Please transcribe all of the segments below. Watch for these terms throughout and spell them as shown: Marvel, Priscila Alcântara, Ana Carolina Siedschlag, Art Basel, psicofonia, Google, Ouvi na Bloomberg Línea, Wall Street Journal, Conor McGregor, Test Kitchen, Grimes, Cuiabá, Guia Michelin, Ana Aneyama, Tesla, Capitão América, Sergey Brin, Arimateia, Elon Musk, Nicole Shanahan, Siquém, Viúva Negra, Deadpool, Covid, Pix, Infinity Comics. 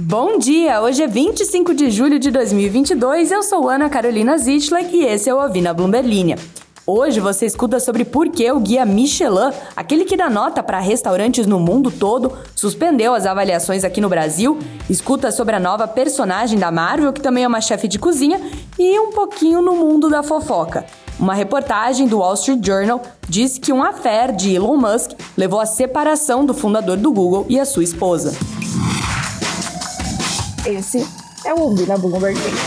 Bom dia! Hoje é 25 de julho de 2022, eu sou Ana Carolina Siedschlag e esse é o Ouvi na Bloomberg Línea. Hoje você escuta sobre por que o Guia Michelin, aquele que dá nota para restaurantes no mundo todo, suspendeu as avaliações aqui no Brasil, escuta sobre a nova personagem da Marvel, que também é uma chefe de cozinha, e um pouquinho no mundo da fofoca. Uma reportagem do Wall Street Journal diz que um affair de Elon Musk levou à separação do fundador do Google e a sua esposa. Esse é o Ouvi na Bloomberg Línea.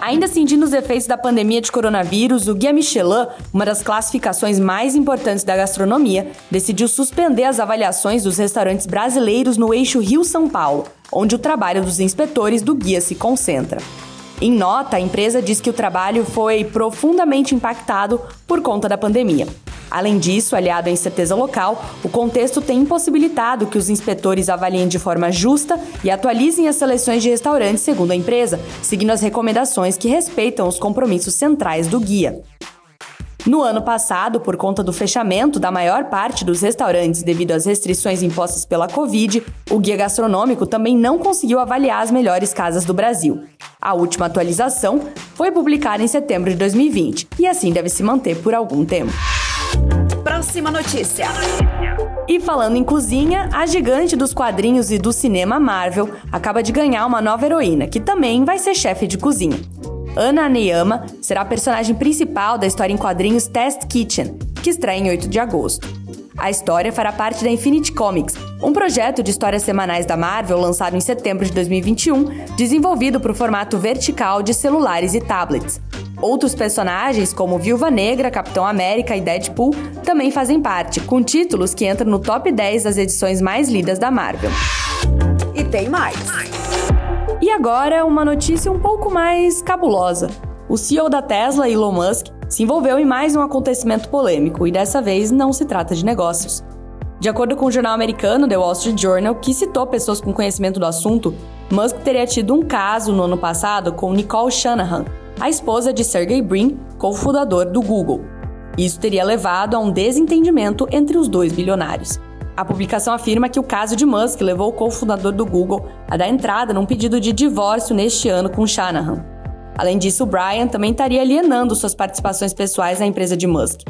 Ainda sentindo os efeitos da pandemia de coronavírus, o Guia Michelin, uma das classificações mais importantes da gastronomia, decidiu suspender as avaliações dos restaurantes brasileiros no eixo Rio-São Paulo, onde o trabalho dos inspetores do guia se concentra. Em nota, a empresa diz que o trabalho foi profundamente impactado por conta da pandemia. Além disso, aliado à incerteza local, o contexto tem impossibilitado que os inspetores avaliem de forma justa e atualizem as seleções de restaurantes, segundo a empresa, seguindo as recomendações que respeitam os compromissos centrais do guia. No ano passado, por conta do fechamento da maior parte dos restaurantes devido às restrições impostas pela Covid, o guia gastronômico também não conseguiu avaliar as melhores casas do Brasil. A última atualização foi publicada em setembro de 2020 e assim deve se manter por algum tempo. Próxima notícia. E falando em cozinha, a gigante dos quadrinhos e do cinema Marvel acaba de ganhar uma nova heroína, que também vai ser chefe de cozinha. Ana Aneyama será a personagem principal da história em quadrinhos Test Kitchen, que estreia em 8 de agosto. A história fará parte da Infinity Comics, um projeto de histórias semanais da Marvel lançado em setembro de 2021, desenvolvido para o formato vertical de celulares e tablets. Outros personagens, como Viúva Negra, Capitão América e Deadpool, também fazem parte, com títulos que entram no top 10 das edições mais lidas da Marvel. E tem mais! E agora, uma notícia um pouco mais cabulosa. O CEO da Tesla, Elon Musk, se envolveu em mais um acontecimento polêmico, e dessa vez não se trata de negócios. De acordo com o jornal americano The Wall Street Journal, que citou pessoas com conhecimento do assunto, Musk teria tido um caso no ano passado com Nicole Shanahan, a esposa de Sergey Brin, cofundador do Google. Isso teria levado a um desentendimento entre os dois bilionários. A publicação afirma que o caso de Musk levou o cofundador do Google a dar entrada num pedido de divórcio neste ano com Shanahan. Além disso, Brian também estaria alienando suas participações pessoais na empresa de Musk.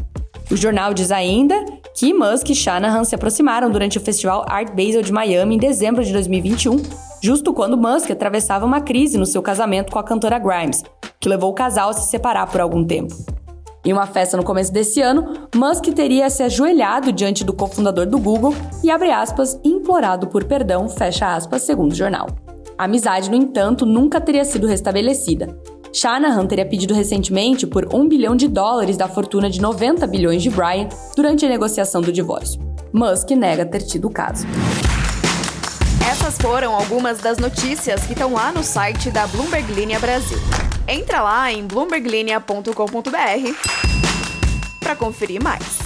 O jornal diz ainda que Musk e Shanahan se aproximaram durante o festival Art Basel de Miami em dezembro de 2021, justo quando Musk atravessava uma crise no seu casamento com a cantora Grimes, que levou o casal a se separar por algum tempo. Em uma festa no começo desse ano, Musk teria se ajoelhado diante do cofundador do Google e, abre aspas, implorado por perdão, fecha aspas, segundo o jornal. A amizade, no entanto, nunca teria sido restabelecida. Shanahan teria pedido recentemente por $1 bilhão da fortuna de 90 bilhões de Brian durante a negociação do divórcio. Musk nega ter tido o caso. Essas foram algumas das notícias que estão lá no site da Bloomberg Línea Brasil. Entra lá em bloomberglinea.com.br para conferir mais.